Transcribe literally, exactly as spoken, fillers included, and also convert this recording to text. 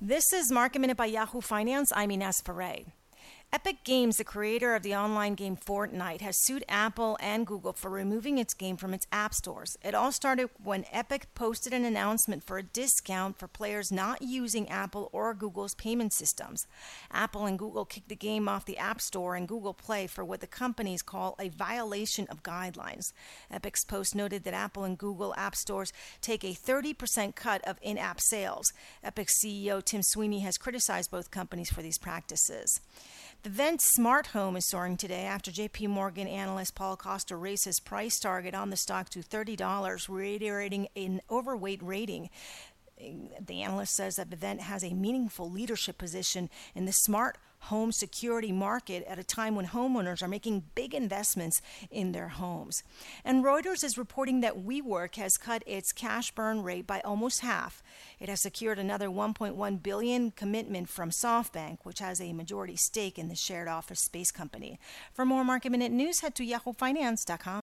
This is Market Minute by Yahoo Finance. I'm Ines Paray. Epic Games, the creator of the online game Fortnite, has sued Apple and Google for removing its game from its app stores. It all started when Epic posted an announcement for a discount for players not using Apple or Google's payment systems. Apple and Google kicked the game off the App Store and Google Play for what the companies call a violation of guidelines. Epic's post noted that Apple and Google app stores take a thirty percent cut of in-app sales. Epic's C E O Tim Sweeney has criticized both companies for these practices. Vivint smart home is soaring today after J P. Morgan analyst Paul Costa raised his price target on the stock to thirty dollars, reiterating an overweight rating. The analyst says that Vivint has a meaningful leadership position in the smart home security market at a time when homeowners are making big investments in their homes. And Reuters is reporting that WeWork has cut its cash burn rate by almost half. It has secured another one point one billion dollars commitment from SoftBank, which has a majority stake in the shared office space company. For more Market Minute news, head to yahoo finance dot com.